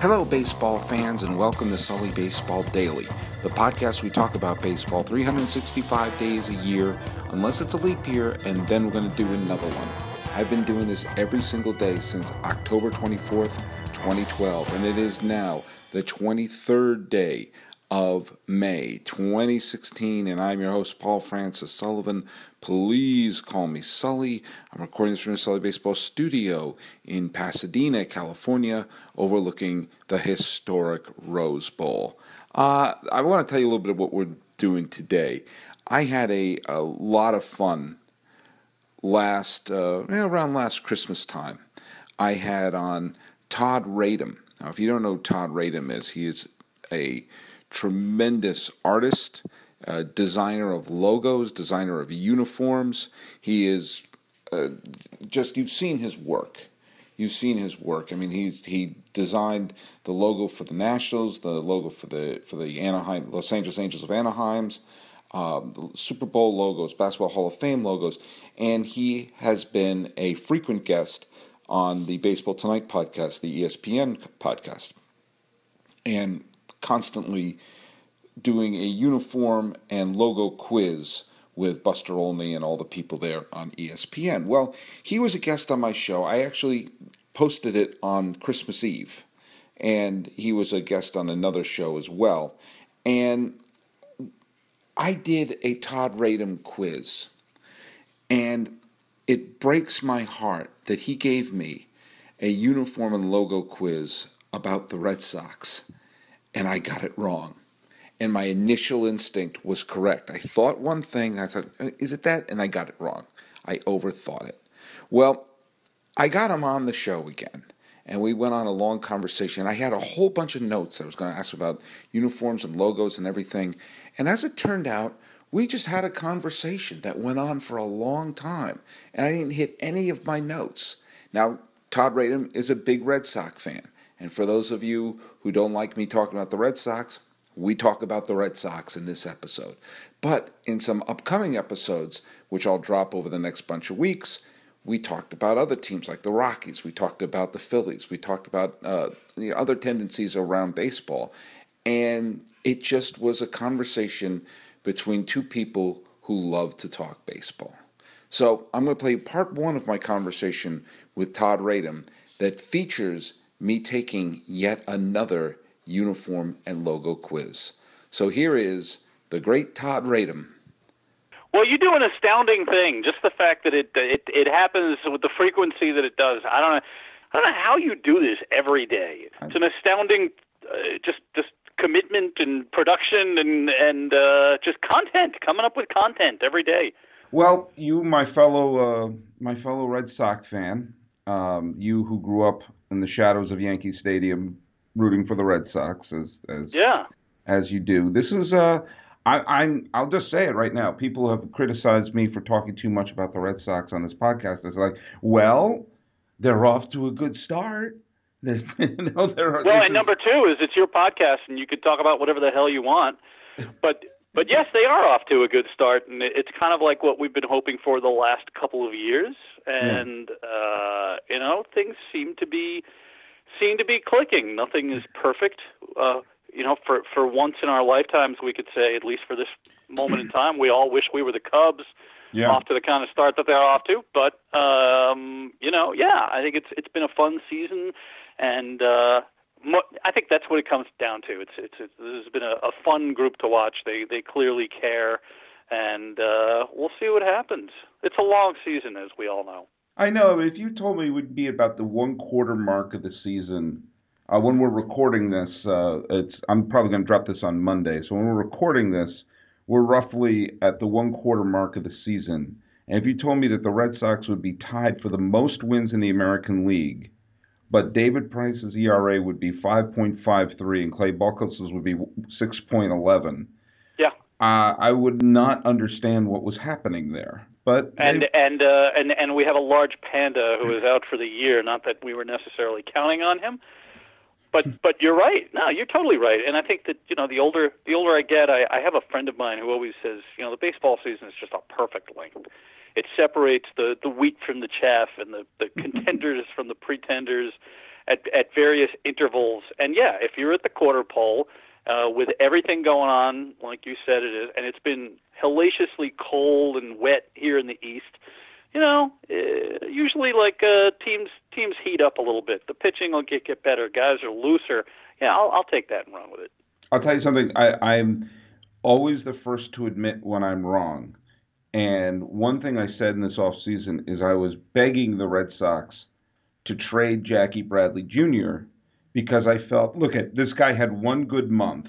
Hello, baseball fans, and welcome to Sully Baseball Daily, the podcast we talk about baseball 365 days a year, unless it's a leap year, and then we're going to do another one. I've been doing this every single day since October 24th, 2012, and it is now the 23rd day of May 2016, and I'm your host, Paul Francis Sullivan. Please call me Sully. I'm recording this from the Sully Baseball Studio in Pasadena, California, overlooking the historic Rose Bowl. I want to tell you a little bit of what we're doing today. I had a lot of fun around last Christmas time. I had on Todd Radom. Now, if you don't know who Todd Radom is, he is a tremendous artist, designer of logos, designer of uniforms. He is you've seen his work. I mean, he designed the logo for the Nationals, the logo for the Los Angeles Angels of Anaheim's, the Super Bowl logos, Basketball Hall of Fame logos, and he has been a frequent guest on the Baseball Tonight podcast, the ESPN podcast, and constantly doing a uniform and logo quiz with Buster Olney and all the people there on ESPN. Well, he was a guest on my show. I actually posted it on Christmas Eve, and he was a guest on another show as well. And I did a Todd Radom quiz, and it breaks my heart that he gave me a uniform and logo quiz about the Red Sox, and I got it wrong. And my initial instinct was correct. I thought one thing, and I thought, is it that? And I got it wrong. I overthought it. Well, I got him on the show again, and we went on a long conversation. I had a whole bunch of notes I was going to ask about uniforms and logos and everything. And as it turned out, we just had a conversation that went on for a long time, and I didn't hit any of my notes. Now, Todd Radom is a big Red Sox fan. And for those of you who don't like me talking about the Red Sox, we talk about the Red Sox in this episode. But in some upcoming episodes, which I'll drop over the next bunch of weeks, we talked about other teams like the Rockies. We talked about the Phillies. We talked about the other tendencies around baseball. And it just was a conversation between two people who love to talk baseball. So I'm going to play part one of my conversation with Todd Radom that features me taking yet another uniform and logo quiz. So here is the great Todd Radom. Well, you do an astounding thing. Just the fact that it happens with the frequency that it does. I don't know how you do this every day. It's an astounding, just commitment and production and just content, coming up with content every day. Well, you, my fellow Red Sox fan, you who grew up in the shadows of Yankee Stadium, rooting for the Red Sox as you do. This is I'll just say it right now. People have criticized me for talking too much about the Red Sox on this podcast. It's like, well, they're off to a good start. And number two is it's your podcast, and you can talk about whatever the hell you want. But yes, they are off to a good start, and it's kind of like what we've been hoping for the last couple of years. And things seem to be clicking. Nothing is perfect. For once in our lifetimes, we could say, at least for this moment in time, we all wish we were the Cubs, off to the kind of start that they're off to. But I think it's been a fun season, and I think that's what it comes down to. This has been a fun group to watch. They clearly care, and we'll see what happens. It's a long season, as we all know. I know. If you told me it would be about the one-quarter mark of the season, when we're recording this, I'm probably going to drop this on Monday. So when we're recording this, we're roughly at the one-quarter mark of the season. And if you told me that the Red Sox would be tied for the most wins in the American League, but David Price's ERA would be 5.53 and Clay Buchholz's would be 6.11. Yeah. I would not understand what was happening there. But and we have a large panda who is out for the year. Not that we were necessarily counting on him, but you're right. No, you're totally right. And I think that the older I get, I have a friend of mine who always says the baseball season is just a perfect length. It separates the wheat from the chaff and the contenders from the pretenders, at various intervals. And yeah, if you're at the quarter pole with everything going on, like you said it is, and it's been hellaciously cold and wet here in the East, you know, usually like teams heat up a little bit. The pitching will get better. Guys are looser. Yeah, I'll take that and run with it. I'll tell you something. I'm always the first to admit when I'm wrong. And one thing I said in this offseason is I was begging the Red Sox to trade Jackie Bradley Jr. because I felt, look, at this guy had one good month,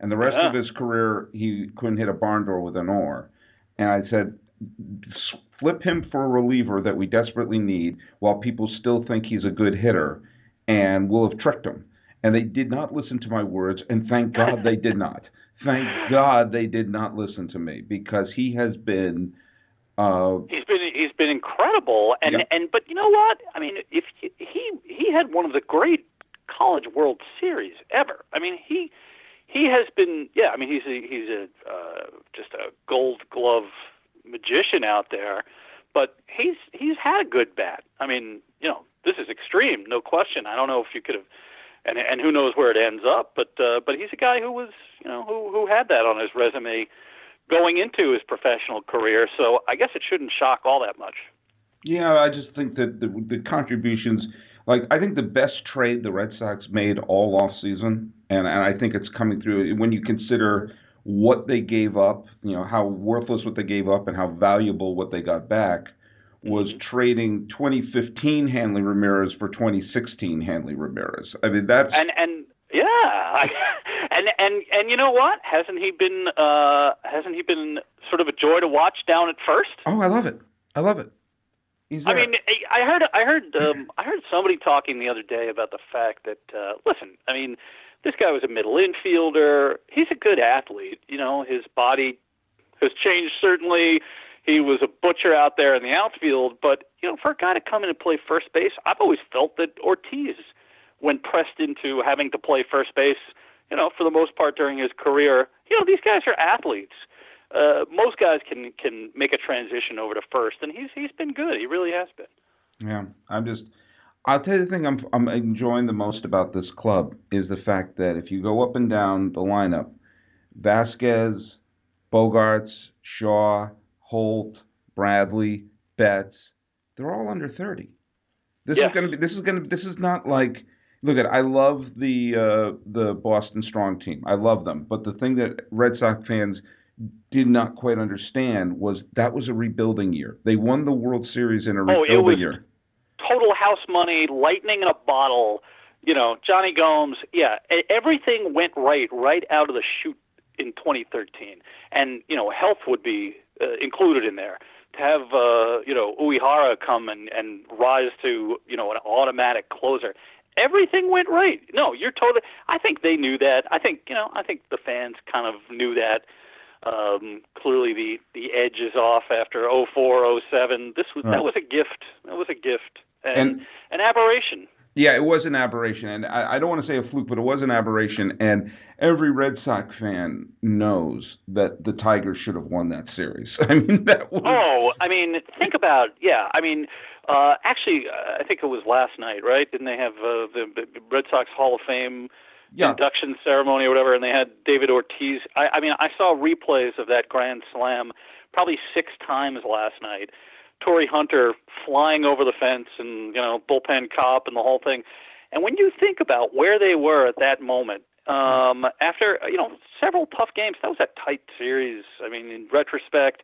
and the rest of his career he couldn't hit a barn door with an oar. And I said, flip him for a reliever that we desperately need while people still think he's a good hitter, and we'll have tricked him. And they did not listen to my words, and thank God they did not. Thank God they did not listen to me, because he has been he's been incredible, and but you know what? I mean, if he had one of the great college World Series ever. I mean, he has been I mean, he's just a Gold Glove magician out there, but he's had a good bat. I mean, you know, this is extreme, no question. I don't know if you could have. And who knows where it ends up, but he's a guy who was, you know, who had that on his resume going into his professional career. So I guess it shouldn't shock all that much. Yeah, I just think that the contributions, like I think the best trade the Red Sox made all offseason, and I think it's coming through when you consider what they gave up, you know, how worthless what they gave up and how valuable what they got back, was trading 2015 Hanley Ramirez for 2016 Hanley Ramirez. I mean, that's and you know what? Hasn't he been sort of a joy to watch down at first? Oh, I love it. I love it. He's there. I mean, I heard somebody talking the other day about the fact that listen, I mean, this guy was a middle infielder. He's a good athlete. You know, his body has changed certainly. He was a butcher out there in the outfield, but you know, for a guy to come in and play first base, I've always felt that Ortiz, when pressed into having to play first base, you know, for the most part during his career, you know, these guys are athletes. Most guys can make a transition over to first, and he's been good. He really has been. Yeah, I'll tell you the thing I'm enjoying the most about this club is the fact that if you go up and down the lineup, Vasquez, Bogarts, Shaw, Holt, Bradley, Betts, they're all under 30. This is not like, look at, I love the Boston Strong team. I love them. But the thing that Red Sox fans did not quite understand was that was a rebuilding year. They won the World Series in a rebuilding year. Total house money, lightning in a bottle, you know, Johnny Gomes. Yeah, everything went right out of the chute in 2013. And, you know, health would be included in there. To have you know, Uehara come and rise to, you know, an automatic closer. Everything went right. No, you're totally. I think they knew that. I think the fans kind of knew that. Clearly the edge is off after 2004, 2007. That was a gift. That was a gift and an aberration. Yeah, it was an aberration, and I don't want to say a fluke, but it was an aberration, and every Red Sox fan knows that the Tigers should have won that series. I mean, that was... Oh, I mean, think about, yeah, I mean, actually, I think it was last night, right? Didn't they have the Red Sox Hall of Fame induction ceremony or whatever, and they had David Ortiz. I mean, I saw replays of that Grand Slam probably 6 times last night. Torii Hunter flying over the fence and, you know, bullpen cop and the whole thing. And when you think about where they were at that moment, after, you know, several tough games, that was a tight series. I mean, in retrospect,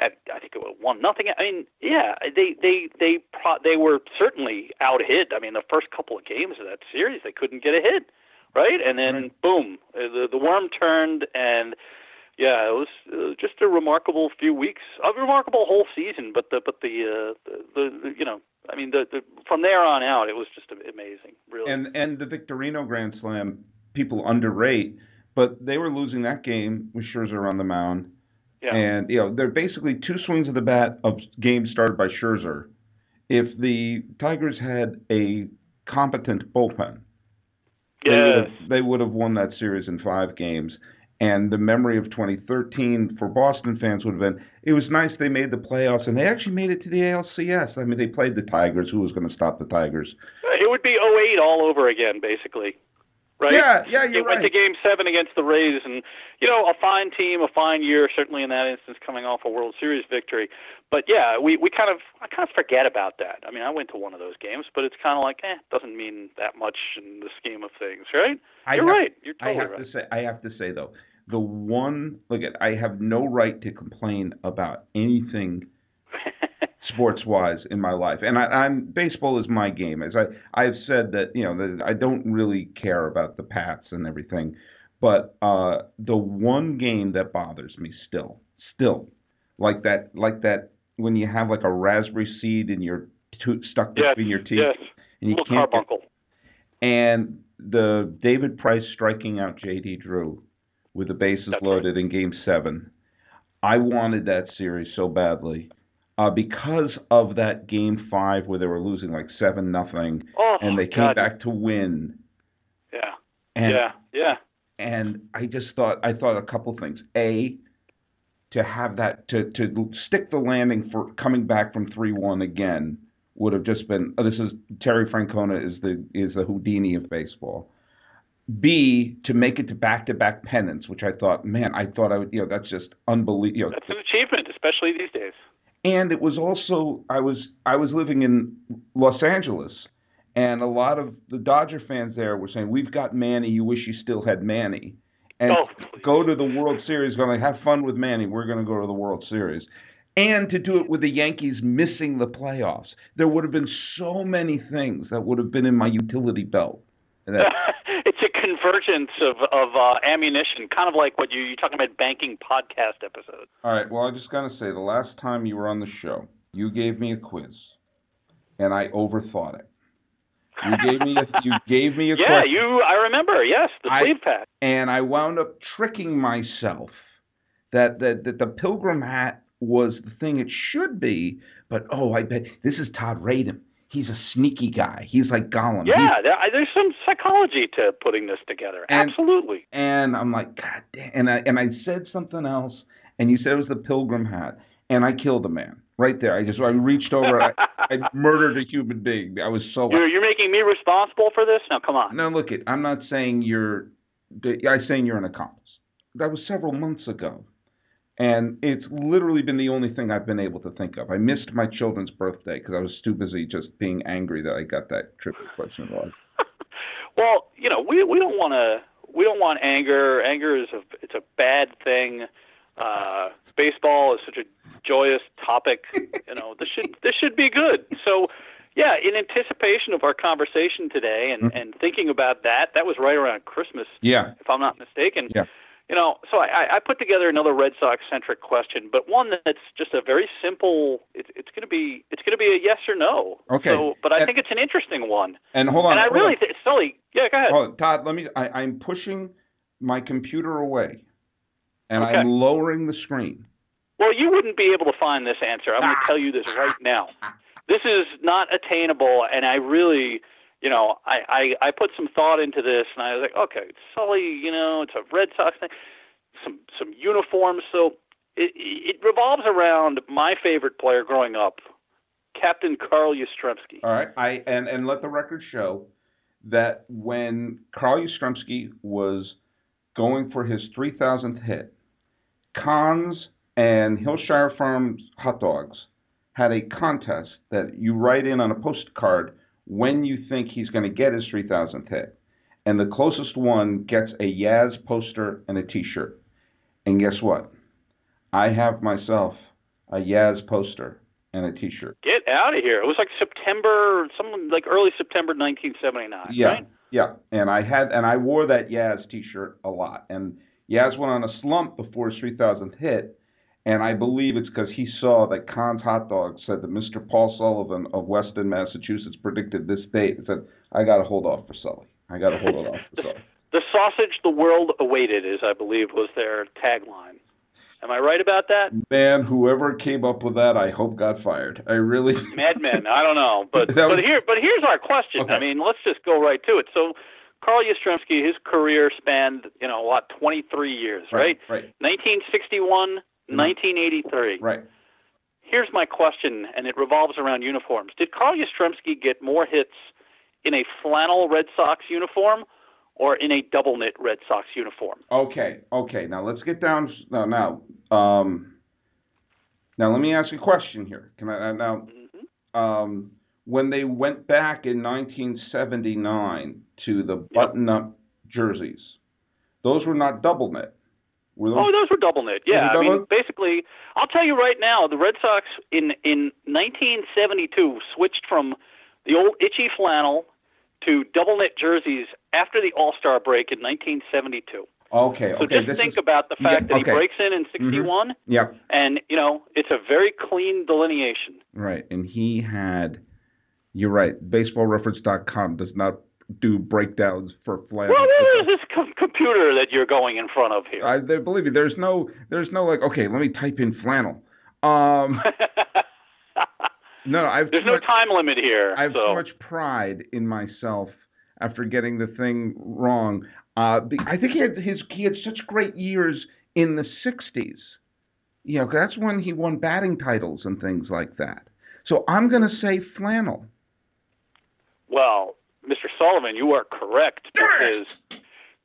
I think it was 1-0. I mean, yeah, they were certainly out hit. I mean, the first couple of games of that series, they couldn't get a hit, right? And then, boom, the worm turned and... Yeah, it was just a remarkable few weeks, a remarkable whole season. But the you know, I mean, the from there on out, it was just amazing, really. And the Victorino Grand Slam, people underrate, but they were losing that game with Scherzer on the mound. Yeah. And you know, they're basically 2 swings of the bat of games started by Scherzer. If the Tigers had a competent bullpen, they would have won that series in 5 games. And the memory of 2013 for Boston fans would have been, it was nice they made the playoffs, and they actually made it to the ALCS. I mean, they played the Tigers. Who was going to stop the Tigers? it would be 08 all over again, basically. Right? Yeah, you're right. It went to Game 7 against the Rays, and, you know, a fine team, a fine year, certainly in that instance, coming off a World Series victory. But, yeah, I kind of forget about that. I mean, I went to one of those games, but it's kind of like, it doesn't mean that much in the scheme of things, right? You're totally right. I have to say, though, I have no right to complain about anything sports-wise in my life, and baseball is my game. As I've said that, you know, that I don't really care about the Pats and everything, but the one game that bothers me still, like that when you have like a raspberry seed and you're stuck between your teeth, and you can't. Carbuncle. And the David Price striking out J.D. Drew with the bases loaded in Game 7. I wanted that series so badly. Because of that Game 5 where they were losing like 7-0, and they came back to win. Yeah. And And I thought a couple things. A, to have that to stick the landing for coming back from 3-1 again would have just been. This is Terry Francona is the Houdini of baseball. B, to make it to back-to-back pennants, which I thought I would. You know, that's just unbelievable. You know, that's an achievement, especially these days. And it was also, I was living in Los Angeles, and a lot of the Dodger fans there were saying, "We've got Manny. You wish you still had Manny." And go to the World Series. Going to have fun with Manny. We're going to go to the World Series, and to do it with the Yankees missing the playoffs. There would have been so many things that would have been in my utility belt. It's a convergence of ammunition, kind of like what you're talking about banking podcast episodes. All right, well, I just got to say, the last time you were on the show, you gave me a quiz, and I overthought it. You gave me a question. Yeah, I remember, yes, the sleeve pack. And I wound up tricking myself that the pilgrim hat was the thing it should be, but, I bet this is Todd Radom. He's a sneaky guy. He's like Gollum. Yeah, there's some psychology to putting this together. Absolutely. And I'm like, God damn. And I said something else, and you said it was the pilgrim hat, and I killed a man right there. I reached over. I murdered a human being. I was so. You're making me responsible for this? Now, come on. No, look it. I'm not saying I'm saying you're an accomplice. That was several months ago, and it's literally been the only thing I've been able to think of. I missed my children's birthday because I was too busy just being angry that I got that trivia question wrong. Well, you know, we don't want anger. Anger is it's a bad thing. Baseball is such a joyous topic. You know, this should be good. So, yeah, in anticipation of our conversation today and thinking about that was right around Christmas. Yeah, if I'm not mistaken. Yeah. You know, so I put together another Red Sox-centric question, but one that's just a very simple. It's going to be a yes or no. Okay. So, but I think it's an interesting one. And hold on. And Sully. Yeah, go ahead. Todd, let me. I'm pushing my computer away, and I'm lowering the screen. Well, you wouldn't be able to find this answer. I'm going to tell you this right now. This is not attainable, and I really. You know, I put some thought into this, and I was like, okay, Sully, you know, it's a Red Sox thing, some uniforms. So it revolves around my favorite player growing up, Captain Carl Yastrzemski. All right, and let the record show that when Carl Yastrzemski was going for his 3,000th hit, Conn's and Hillshire Farms hot dogs had a contest that you write in on a postcard when you think he's going to get his 3,000th hit. And the closest one gets a Yaz poster and a T-shirt. And guess what? I have myself a Yaz poster and a T-shirt. Get out of here. It was like early September 1979, yeah, right? Yeah, and I wore that Yaz T-shirt a lot. And Yaz went on a slump before his 3,000th hit. And I believe it's because he saw that Conn's Hot Dogs said that Mr. Paul Sullivan of Weston, Massachusetts, predicted this date and said, I got to hold off for Sully. I got to hold it off for Sully. The sausage the world awaited is, I believe, was their tagline. Am I right about that? Man, whoever came up with that, I hope got fired. I really... Madmen, I don't know. But here's our question. Okay. I mean, let's just go right to it. So... Carl Yastrzemski, his career spanned, 23 years, right? 1961, 1983. Right. Here's my question, and it revolves around uniforms. Did Carl Yastrzemski get more hits in a flannel Red Sox uniform or in a double knit Red Sox uniform. Okay. Now let's get down. Now let me ask you a question here. Can I now? Mm-hmm. When they went back in 1979 to the button-up jerseys, those were not double knit. Oh, those were double knit. Yeah, I mean, basically, I'll tell you right now, the Red Sox in 1972 switched from the old itchy flannel to double knit jerseys after the All-Star break in 1972. So just think about the fact that he breaks in 61. Mm-hmm. Yeah. And, you know, it's a very clean delineation. Right. And he had, you're right, baseballreference.com does not do breakdowns for flannel. Well, what is this computer that you're going in front of here? Believe me, there's no like, okay, let me type in flannel. There's no time limit here. I have so much pride in myself after getting the thing wrong. I think he had such great years in the 60s. You know, that's when he won batting titles and things like that. So I'm going to say flannel. Well, Mr. Sullivan, you are correct because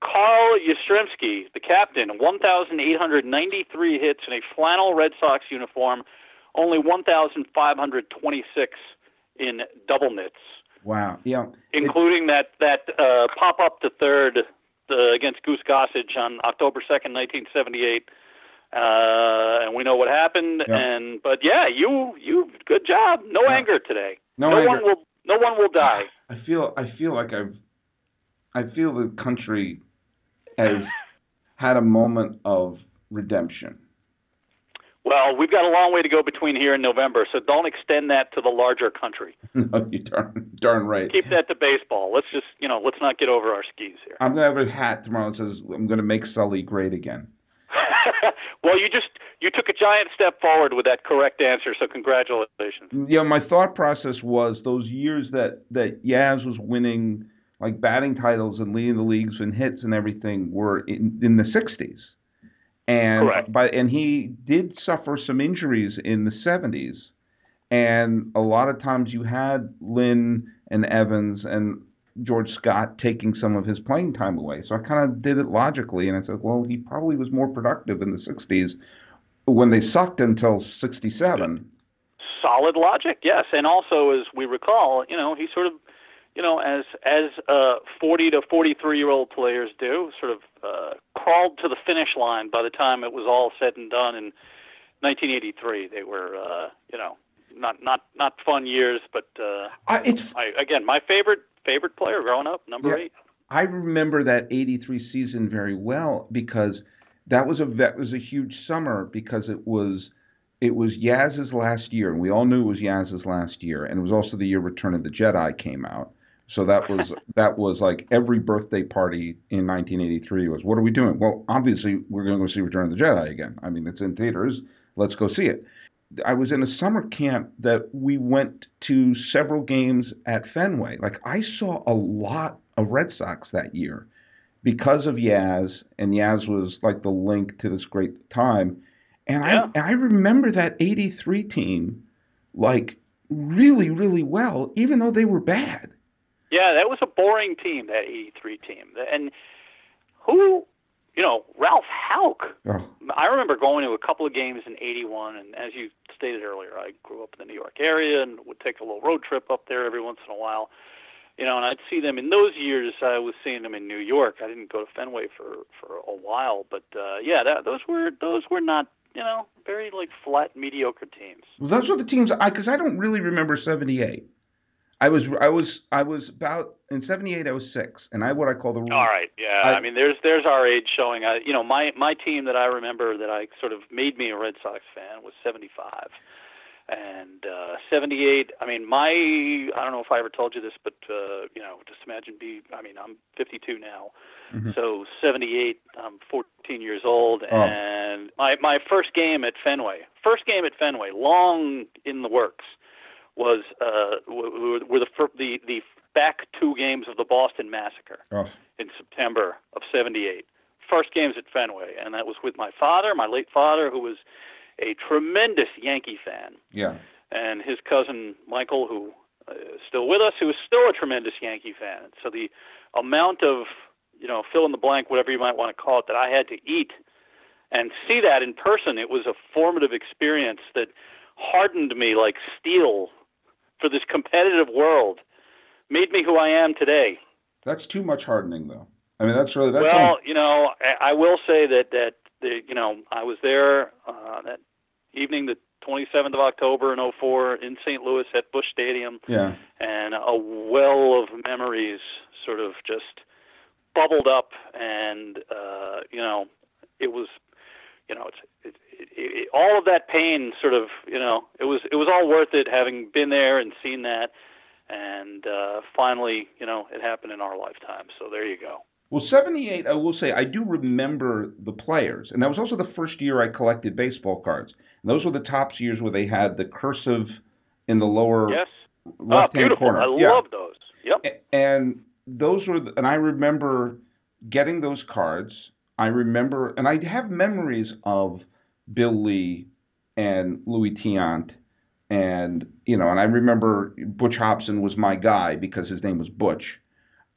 Carl Yastrzemski, the captain, 1,893 hits in a flannel Red Sox uniform, only 1,526 in double knits. Wow. Yeah. Including that pop up to third against Goose Gossage on October 2nd, 1978. And we know what happened. Yeah. You good job. No anger today. No one will die. I feel the country has had a moment of redemption. Well, we've got a long way to go between here and November, so don't extend that to the larger country. No, you're darn right. Keep that to baseball. Let's just, let's not get over our skis here. I'm going to have a hat tomorrow that says, I'm going to make Sully great again. Well, you took a giant step forward with that correct answer, so congratulations. Yeah, my thought process was those years that Yaz was winning, like, batting titles and leading the leagues and hits and everything were in the 60s. And correct. And he did suffer some injuries in the 70s. And a lot of times you had Lynn and Evans and George Scott taking some of his playing time away. So I kind of did it logically. And I said, well, he probably was more productive in the 60s when they sucked until 67. Solid logic, yes. And also, as we recall, he sort of, as 40 to 43-year-old players do, sort of crawled to the finish line by the time it was all said and done in 1983. They were, not fun years, but my favorite player growing up, number 8. I remember that 83 season very well because that was a huge summer because it was Yaz's last year, and we all knew it was Yaz's last year, and it was also the year Return of the Jedi came out. So that was like every birthday party in 1983 was, what are we doing? Well, obviously, we're going to go see Return of the Jedi again. I mean, it's in theaters. Let's go see it. I was in a summer camp that we went to several games at Fenway. Like, I saw a lot of Red Sox that year because of Yaz, and Yaz was like the link to this great time. And I remember that 83 team, like, really, really well, even though they were bad. Yeah, that was a boring team, that 83 team. And Ralph Houk. Oh. I remember going to a couple of games in 81, and as you stated earlier, I grew up in the New York area and would take a little road trip up there every once in a while. And I'd see them in those years. I was seeing them in New York. I didn't go to Fenway for a while, but those were not, very like flat, mediocre teams. Well, those were the teams because I don't really remember 78. I was about in 78. I was 6, and I what I call the. All right, yeah. I mean, there's our age showing. My team that I remember that I sort of made me a Red Sox fan was 75, and 78. I mean, I don't know if I ever told you this, but just imagine I'm 52 now, mm-hmm. So 78. I'm 14 years old, and my first game at Fenway, long in the works. Was were the back two games of the Boston Massacre in September of 78. First games at Fenway, and that was with my father, my late father, who was a tremendous Yankee fan. Yeah. And his cousin Michael, who still with us, who is still a tremendous Yankee fan. So the amount of, you know, fill in the blank, whatever you might want to call it, that I had to eat and see that in person, it was a formative experience that hardened me like steel for this competitive world, made me who I am today. That's too much hardening, though. I mean, that's really... you know, I will say that you know, I was there that evening, the 27th of October in 2004 in St. Louis at Busch Stadium. Yeah. And a well of memories sort of just bubbled up, and, you know, it was... You know, it's all of that pain sort of, you know, it was all worth it having been there and seen that. And finally, you know, it happened in our lifetime. So there you go. Well, 78, I will say, I do remember the players. And that was also the first year I collected baseball cards. And those were the top years where they had the cursive in the lower left-hand corner. I love those. Yep. And those were, and I remember getting those cards. I remember, and I have memories of Bill Lee and Luis Tiant, and, you know, and I remember Butch Hobson was my guy because his name was Butch.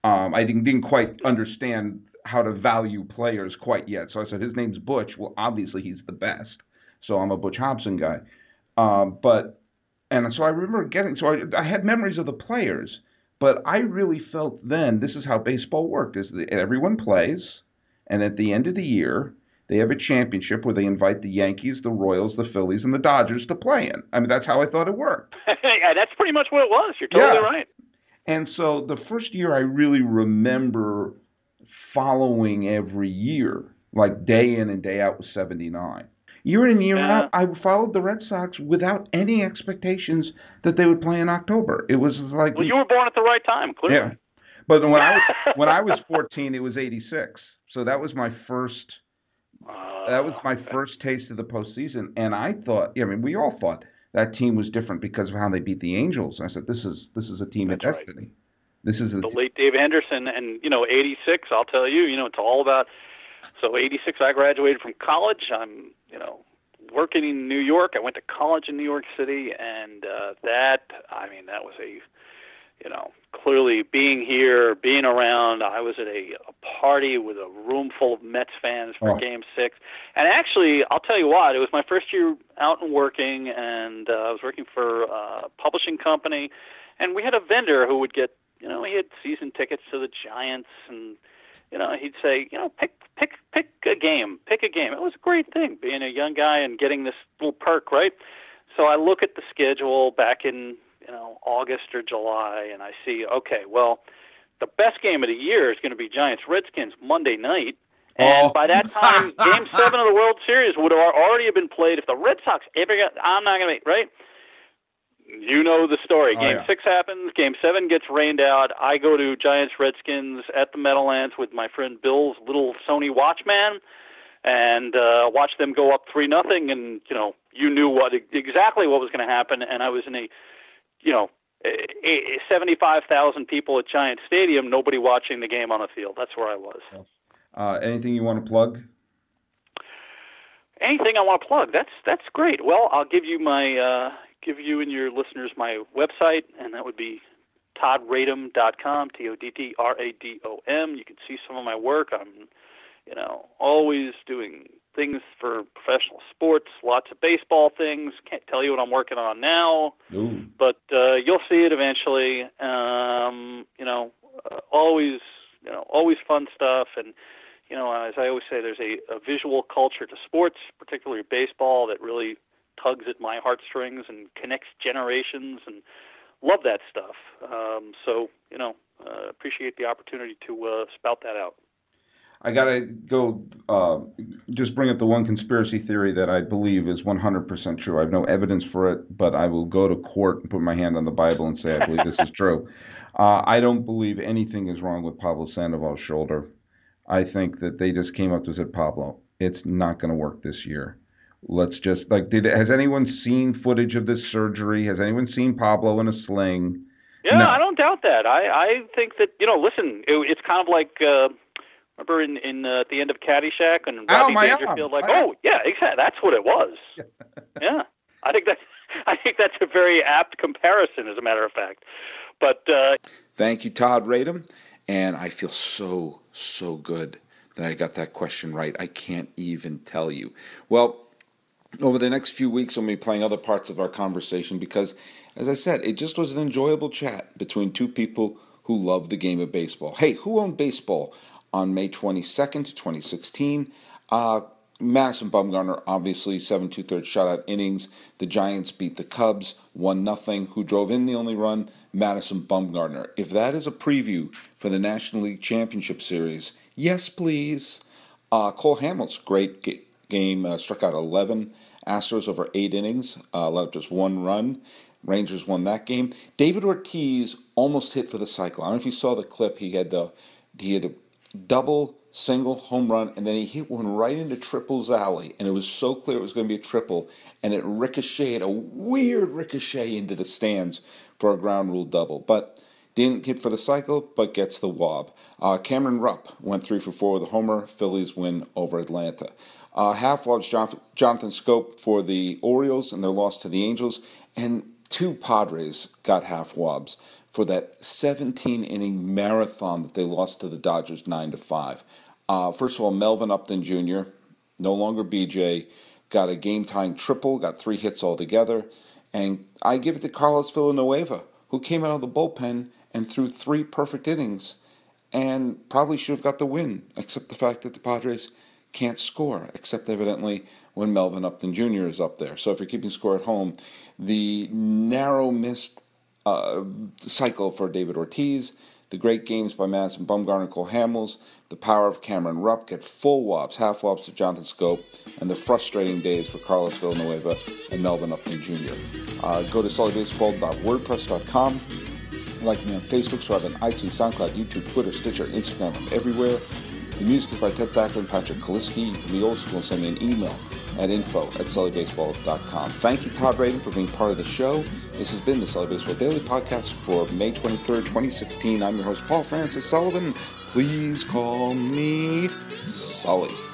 I didn't quite understand how to value players quite yet, so I said, his name's Butch. Well, obviously he's the best, so I'm a Butch Hobson guy. And so I remember getting, so I had memories of the players, but I really felt then this is how baseball worked, is that everyone plays. And at the end of the year, they have a championship where they invite the Yankees, the Royals, the Phillies, and the Dodgers to play in. I mean, that's how I thought it worked. Yeah, that's pretty much what it was. You're totally right. And so the first year I really remember following every year, like day in and day out, was 79. Year in and year out, I followed the Red Sox without any expectations that they would play in October. It was like... Well, you were born at the right time, clearly. Yeah. But when I was 14, it was 86. So that was my first. First taste of the postseason, and I thought. I mean, we all thought that team was different because of how they beat the Angels. I said, "This is a team of destiny." This is the late Dave Henderson, and you know, 86. I'll tell you, you know, it's all about. So 86, I graduated from college. I'm, you know, working in New York. I went to college in New York City, and that was a. You know, clearly being here, being around, I was at a party with a room full of Mets fans for Game 6. And actually, I'll tell you what, it was my first year out and working, and I was working for a publishing company. And we had a vendor who would get, you know, he had season tickets to the Giants. And, you know, he'd say, you know, pick a game. It was a great thing, being a young guy and getting this little perk, right? So I look at the schedule back in, you know, August or July, and I see, okay, well, the best game of the year is going to be Giants-Redskins Monday night, and by that time, Game 7 of the World Series would have already been played. If the Red Sox ever got, I'm not going to be, right? You know the story. Game 6 happens, Game 7 gets rained out, I go to Giants-Redskins at the Meadowlands with my friend Bill's little Sony Watchman, and watch them go up 3-0, and, you know, you knew exactly what was going to happen, and I was in a, you know, 75,000 people at Giant Stadium, nobody watching the game on the field. That's where I was. Anything you want to plug? Anything I want to plug? That's great. Well, I'll give you my give you and your listeners my website, and that would be toddradom.com, TODDRADOM. You can see some of my work. I'm, you know, always doing things for professional sports, lots of baseball things. Can't tell you what I'm working on now, but you'll see it eventually. You know, always fun stuff. And, you know, as I always say, there's a visual culture to sports, particularly baseball, that really tugs at my heartstrings and connects generations, and love that stuff. So, you know, appreciate the opportunity to spout that out. I got to go just bring up the one conspiracy theory that I believe is 100% true. I have no evidence for it, but I will go to court and put my hand on the Bible and say I believe this is true. I don't believe anything is wrong with Pablo Sandoval's shoulder. I think that they just came up to say, Pablo, it's not going to work this year. Let's just, like, has anyone seen footage of this surgery? Has anyone seen Pablo in a sling? Yeah, no. I don't doubt that. I think that, you know, listen, it's kind of like... Remember in at the end of Caddyshack, and Robbie Dangerfield, like, that's what it was. Yeah, I think that's I think that's a very apt comparison, as a matter of fact. But thank you, Todd Radom. And I feel so good that I got that question right. I can't even tell you. Well, over the next few weeks, I'm going to be playing other parts of our conversation because, as I said, it just was an enjoyable chat between two people who love the game of baseball. Hey, who owned baseball on May 22nd, 2016? Madison Bumgarner, obviously, 7 2/3 shutout innings. The Giants beat the Cubs 1-0. Who drove in the only run? Madison Bumgarner. If that is a preview for the National League Championship Series, yes, please. Cole Hamels, great game, struck out 11. Astros over 8 innings, let up just 1 run. Rangers won that game. David Ortiz almost hit for the cycle. I don't know if you saw the clip. He had a double, single, home run, and then he hit one right into triple's alley, and it was so clear it was going to be a triple, and it ricocheted, a weird ricochet into the stands for a ground rule double. But didn't hit for the cycle, but gets the wob. Cameron Rupp went 3 for 4 with a homer. Phillies win over Atlanta. Half-lodged Jonathan Scope for the Orioles and their loss to the Angels, and 2 Padres got half-wobs for that 17-inning marathon that they lost to the Dodgers 9-5. First of all, Melvin Upton Jr., no longer BJ, got a game-tying triple, got 3 hits altogether, and I give it to Carlos Villanueva, who came out of the bullpen and threw 3 perfect innings and probably should have got the win, except the fact that the Padres can't score, except evidently when Melvin Upton Jr. is up there. So if you're keeping score at home, the narrow missed cycle for David Ortiz, the great games by Madison Bumgarner and Cole Hamels, the power of Cameron Rupp, get full wops, half wops to Jonathan Scope, and the frustrating days for Carlos Villanueva and Melvin Upton Jr. Go to sullybaseball.wordpress.com. Like me on Facebook, so I've an iTunes, SoundCloud, YouTube, Twitter, Stitcher, Instagram, I'm everywhere. The music is by Ted Thacker and Patrick Kaliski. You can be old school and send me an email at info@sullybaseball.com. Thank you, Todd Radom, for being part of the show. This has been the Sully Baseball Daily Podcast for May 23rd, 2016. I'm your host, Paul Francis Sullivan. Please call me Sully.